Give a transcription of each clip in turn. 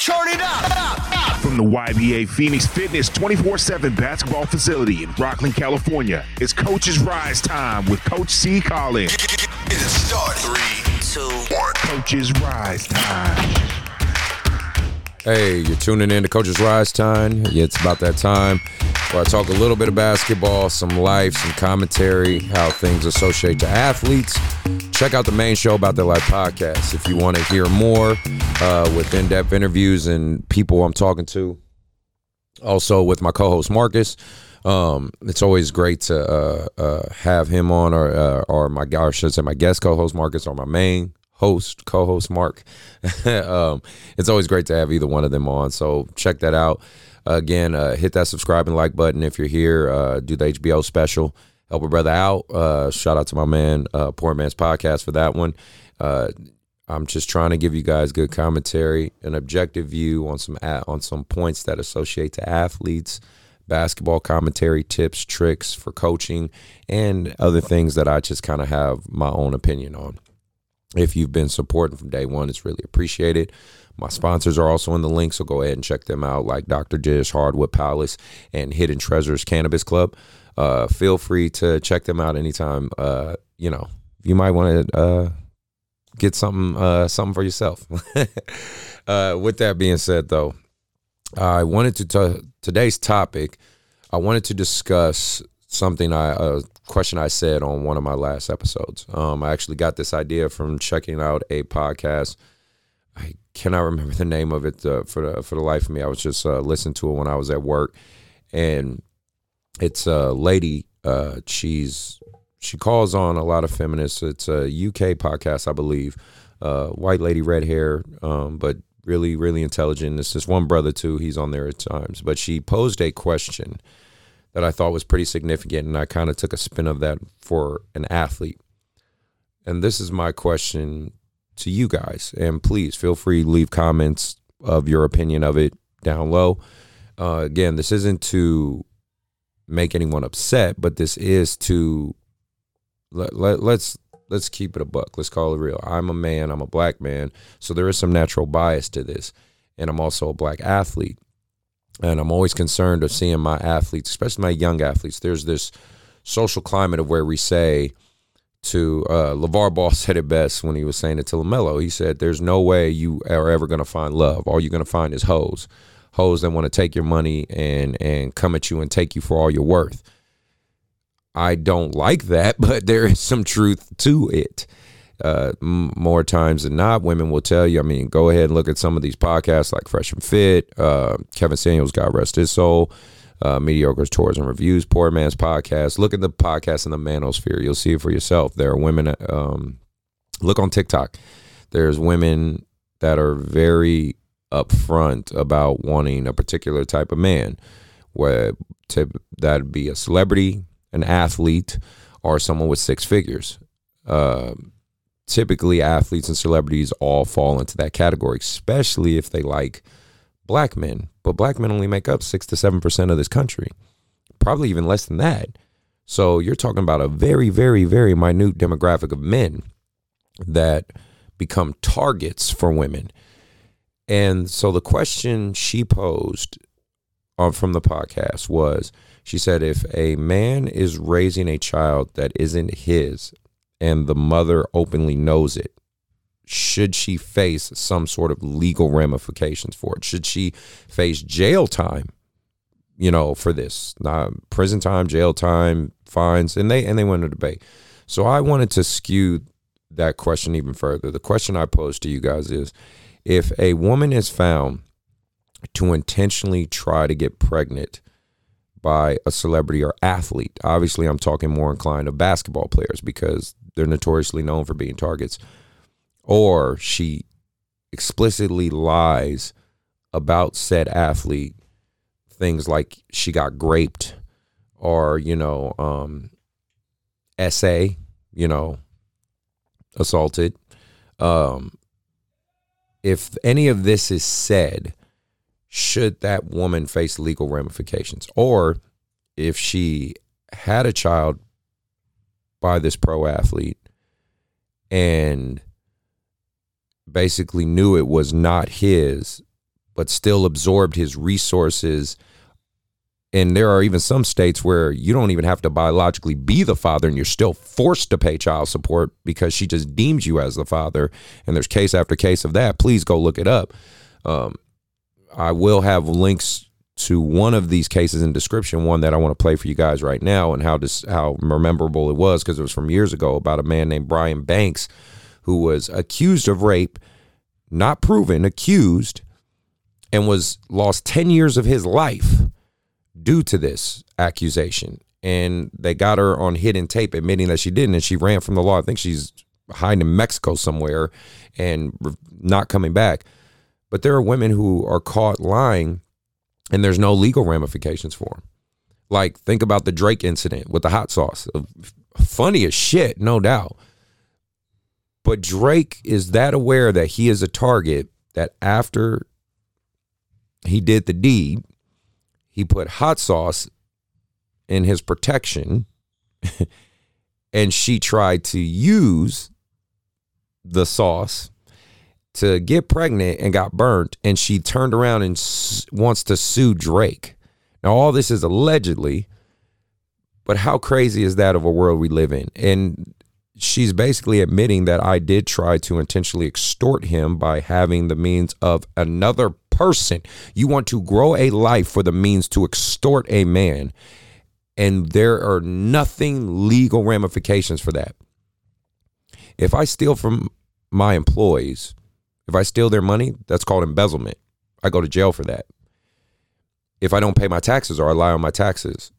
Turn it up! From the YBA Phoenix Fitness 24-7 basketball facility in Rocklin, California, it's Coach's Rise Time with Coach C Collins. Get it started. 3, 2, 1. Coach's Rise Time. Hey, you're tuning in to Coach's Rise Time. Yeah, it's about that time where I talk a little bit of basketball, some life, some commentary, how things associate to athletes. Check out the main show About Their Life podcast if you want to hear more with in-depth interviews and people I'm talking to. Also with my co-host Marcus. It's always great to have him on, or my guest co-host Marcus, or my main host co-host Mark. It's always great to have either one of them on, so check that out. Again, hit that subscribe and like button if you're here. Do the HBO special. Help a Brother Out. Shout out to my man, Poor Man's Podcast, for that one. I'm just trying to give you guys good commentary, an objective view on some points that associate to athletes, basketball commentary, tips, tricks for coaching, and other things that I just kind of have my own opinion on. If you've been supporting from day one, it's really appreciated. My sponsors are also in the link, so go ahead and check them out, like Dr. Dish, Hardwood Palace, and Hidden Treasures Cannabis Club. Feel free to check them out anytime. You might want to get something for yourself. With that being said, though, I wanted to today's topic. I wanted to discuss something question I said on one of my last episodes. I actually got this idea from checking out a podcast. I cannot remember the name of it for the life of me. I was just listening to it when I was at work, and it's a lady. She calls on a lot of feminists. It's a UK podcast, I believe. White lady, red hair, but really, really intelligent. It's this one brother too. He's on there at times. But she posed a question that I thought was pretty significant, and I kind of took a spin of that for an athlete. And this is my question to you guys. And please feel free to leave comments of your opinion of it down low. Again, this isn't to make anyone upset, but this is to let's keep it a buck. Let's call it real. I'm a man. I'm a black man. So there is some natural bias to this. And I'm also a black athlete. And I'm always concerned of seeing my athletes, especially my young athletes. There's this social climate of where we say to LeVar Ball said it best when he was saying it to LaMelo. He said, there's no way you are ever going to find love. All you're going to find is hoes. Hoes that want to take your money and come at you and take you for all you're worth. I don't like that, but there is some truth to it. More times than not, women will tell you. I mean, go ahead and look at some of these podcasts like Fresh and Fit, Kevin Samuels, God rest his soul, Mediocre's Tours and Reviews, Poor Man's Podcast. Look at the podcast in the manosphere. You'll see it for yourself. There are women. Look on TikTok. There's women that are very upfront about wanting a particular type of man, where that'd be a celebrity, an athlete, or someone with six figures. Typically, athletes and celebrities all fall into that category, especially if they like black men. But black men only make up 6 to 7% of this country, probably even less than that. So you're talking about a very, very, very minute demographic of men that become targets for women. And so the question she posed from the podcast was, she said, if a man is raising a child that isn't his, and the mother openly knows it, should she face some sort of legal ramifications for it? Should she face jail time, for this? Not prison time, jail time, fines, and they went to debate. So I wanted to skew that question even further. The question I posed to you guys is, if a woman is found to intentionally try to get pregnant by a celebrity or athlete, obviously I'm talking more inclined to basketball players because they're notoriously known for being targets, or she explicitly lies about said athlete, things like she got raped, or assaulted, if any of this is said, should that woman face legal ramifications? Or if she had a child by this pro athlete and basically knew it was not his, but still absorbed his resources. And there are even some states where you don't even have to biologically be the father, and you're still forced to pay child support because she just deems you as the father. And there's case after case of that. Please go look it up. I will have links to one of these cases in description, one that I want to play for you guys right now, and how memorable it was, because it was from years ago, about a man named Brian Banks who was accused of rape, not proven, accused, and was lost 10 years of his life due to this accusation. And they got her on hidden tape admitting that she didn't, and she ran from the law. I think she's hiding in Mexico somewhere and not coming back. But there are women who are caught lying and there's no legal ramifications for them. Like, think about the Drake incident with the hot sauce. Funny as shit, no doubt. But Drake is that aware that he is a target that after he did the deed, he put hot sauce in his protection and she tried to use the sauce to get pregnant and got burnt, and she turned around and wants to sue Drake. Now, all this is allegedly, but how crazy is that of a world we live in? And she's basically admitting that I did try to intentionally extort him by having the means of another person. You want to grow a life for the means to extort a man, and there are nothing legal ramifications for that. If I steal from my employees, if I steal their money, that's called embezzlement. I go to jail for that. If I don't pay my taxes or I lie on my taxes,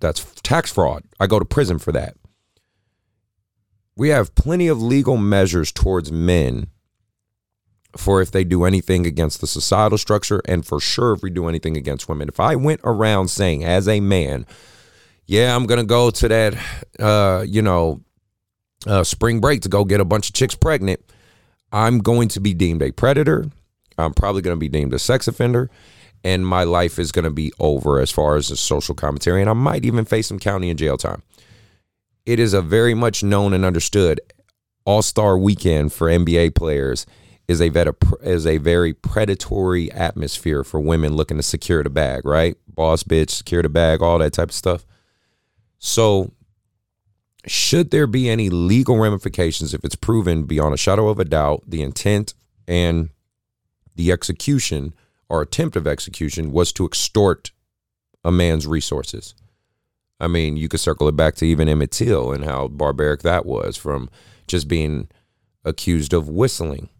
that's tax fraud. I go to prison for that. We have plenty of legal measures towards men for if they do anything against the societal structure, and for sure if we do anything against women. If I went around saying as a man, yeah, I'm going to go to that, spring break to go get a bunch of chicks pregnant, I'm going to be deemed a predator. I'm probably going to be deemed a sex offender. And my life is going to be over as far as the social commentary. And I might even face some county and jail time. It is a very much known and understood All-Star Weekend for NBA players is a very predatory atmosphere for women looking to secure the bag, right? Boss bitch, secure the bag, all that type of stuff. So should there be any legal ramifications if it's proven beyond a shadow of a doubt the intent and the execution or attempt of execution was to extort a man's resources? I mean, you could circle it back to even Emmett Till and how barbaric that was, from just being accused of whistling,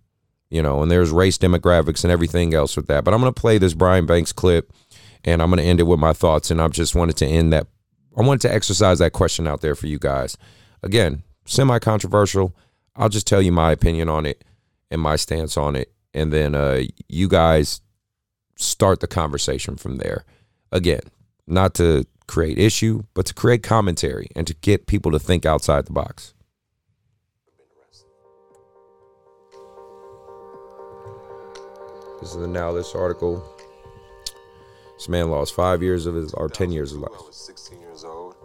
you know, and there's race demographics and everything else with that. But I'm going to play this Brian Banks clip and I'm going to end it with my thoughts. And I just wanted to end that. I wanted to exercise that question out there for you guys. Again, semi-controversial. I'll just tell you my opinion on it and my stance on it. And then you guys start the conversation from there. Again, not to create issue, but to create commentary and to get people to think outside the box. This is the Now This article. This man lost 5 years of his, or 10 years of life. I was 16 years old.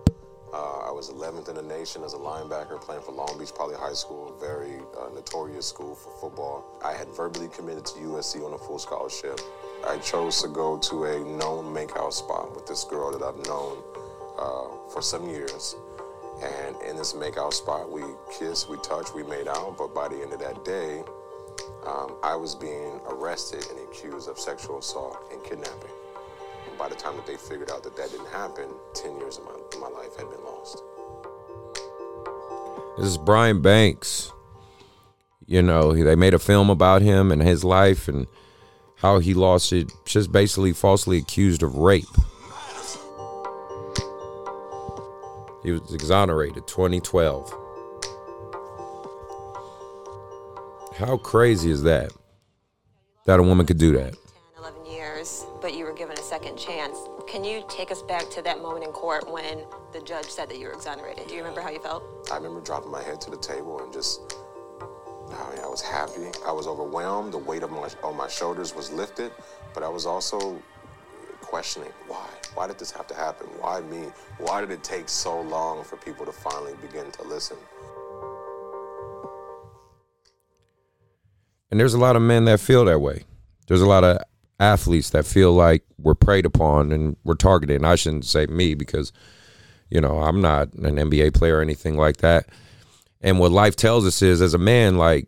I was 11th in the nation as a linebacker playing for Long Beach Poly High School, a very notorious school for football. I had verbally committed to USC on a full scholarship. I chose to go to a known makeout spot with this girl that I've known for some years. And in this makeout spot, we kissed, we touched, we made out. But by the end of that day, I was being arrested and accused of sexual assault and kidnapping. By the time that they figured out that that didn't happen, 10 years of my life had been lost. This is Brian Banks. You know, they made a film about him and his life and how he lost it, just basically falsely accused of rape. He was exonerated 2012. How crazy is that? That a woman could do that. 11 years, but you were given a second chance. Can you take us back to that moment in court when the judge said that you were exonerated? Do you remember how you felt? I remember dropping my head to the table and I was happy. I was overwhelmed. The weight on my shoulders was lifted, but I was also questioning why. Why did this have to happen? Why me? Why did it take so long for people to finally begin to listen? And there's a lot of men that feel that way. there's a lot of athletes that feel like we're preyed upon and we're targeted. And I shouldn't say me because, you know, I'm not an NBA player or anything like that. And what life tells us is, as a man, like,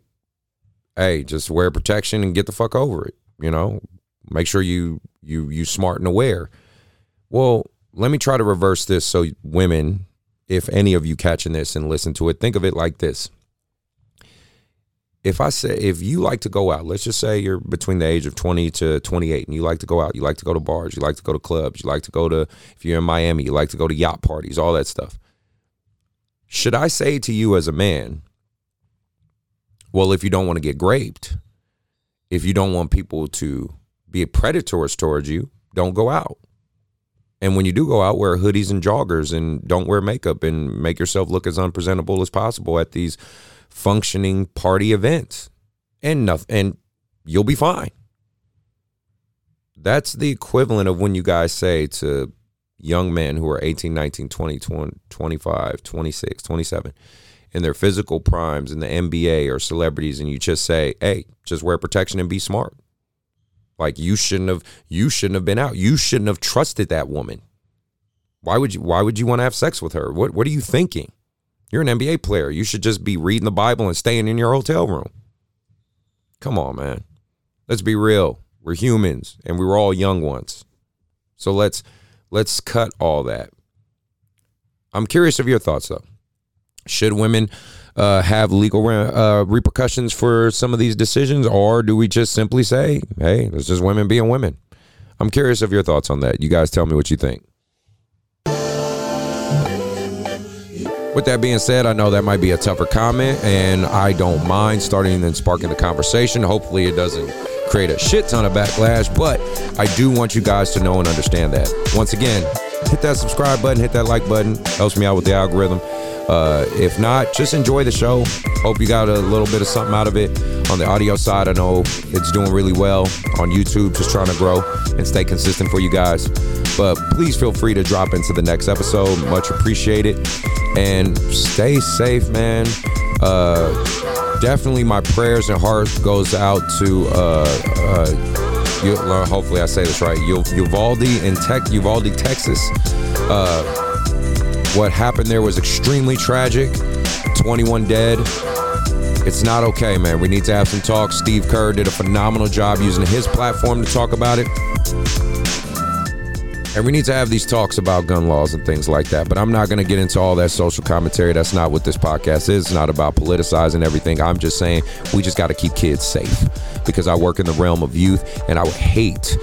hey, just wear protection and get the fuck over it. You know, make sure you smart and aware. Well, let me try to reverse this. So women, if any of you catching this and listen to it, think of it like this. If you like to go out, let's just say you're between the age of 20 to 28 and you like to go out, you like to go to bars, you like to go to clubs, you like to go to, if you're in Miami, you like to go to yacht parties, all that stuff. Should I say to you as a man, well, if you don't want to get graped, if you don't want people to be predators towards you, don't go out. And when you do go out, wear hoodies and joggers and don't wear makeup and make yourself look as unpresentable as possible at these functioning party events, and nothing, and you'll be fine. That's the equivalent of when you guys say to young men who are 18, 19, 20, 25, 26, 27, in their physical primes in the NBA or celebrities, and you just say, hey, just wear protection and be smart. Like, you shouldn't have been out. You shouldn't have trusted that woman. Why would you want to have sex with her? What are you thinking? You're an NBA player. You should just be reading the Bible and staying in your hotel room. Come on, man. Let's be real. We're humans, and we were all young once. So let's cut all that. I'm curious of your thoughts, though. Should women have legal repercussions for some of these decisions, or do we just simply say, hey, it's just women being women? I'm curious of your thoughts on that. You guys tell me what you think. With that being said, I know that might be a tougher comment, and I don't mind starting and sparking the conversation. Hopefully it doesn't create a shit ton of backlash, but I do want you guys to know and understand that. Once again, hit that subscribe button, hit that like button. Helps me out with the algorithm. If not, just enjoy the show. Hope you got a little bit of something out of it. On the audio side, I know it's doing really well on YouTube, just trying to grow and stay consistent for you guys. But please feel free to drop into the next episode. Much appreciated. And stay safe, man. Definitely my prayers and heart goes out to hopefully I say this right, Uvalde, Texas. What happened there was extremely tragic. 21 dead. It's not okay, man. We need to have some talk. Steve Kerr did a phenomenal job using his platform to talk about it. And we need to have these talks about gun laws and things like that. But I'm not going to get into all that social commentary. That's not what this podcast is. It's not about politicizing everything. I'm just saying we just got to keep kids safe, because I work in the realm of youth, and I would hate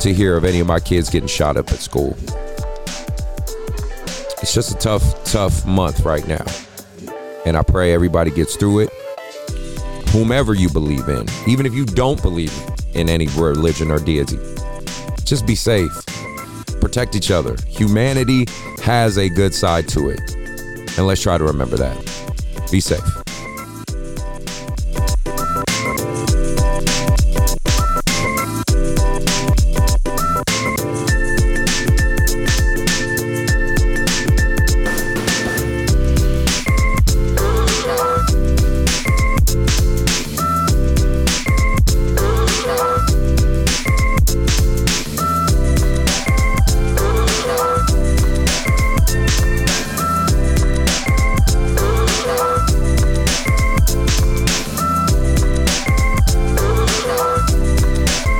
to hear of any of my kids getting shot up at school. It's just a tough month right now. And I pray everybody gets through it. Whomever you believe in, even if you don't believe in any religion or deity, just be safe. Protect each other. Humanity has a good side to it. And let's try to remember that. Be safe.